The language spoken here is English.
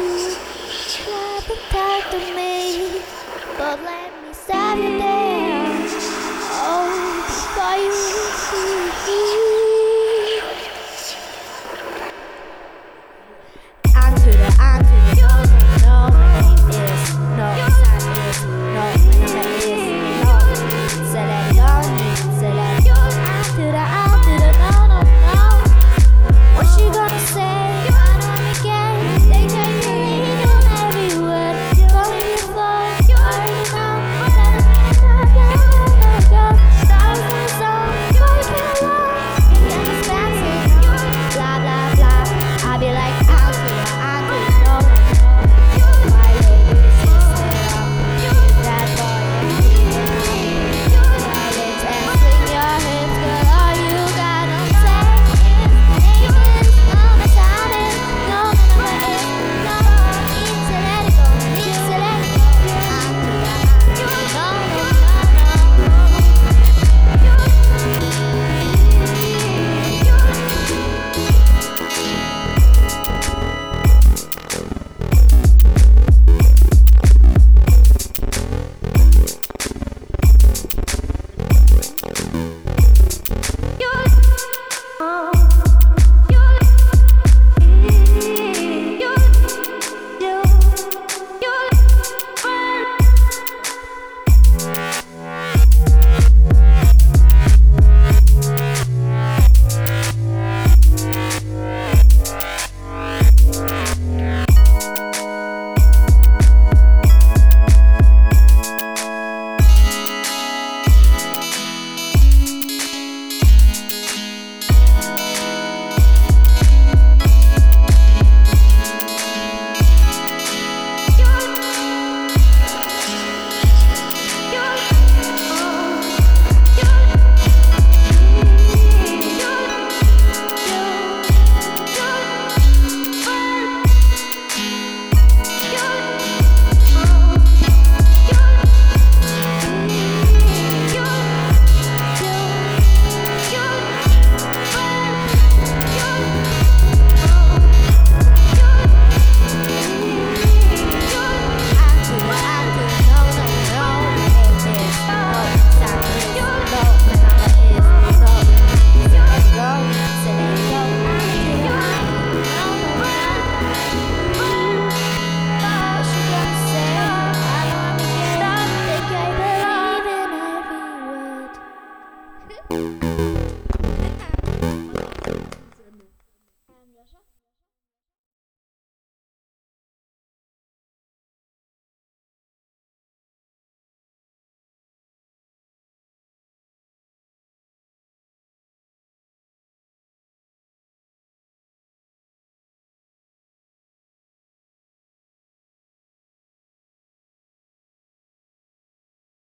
you try to talk to me, but let me stop you there. Oh, before you see onto the no, it is no, it's not it, no, it is no. So let go, so let go onto the no. What she gonna say?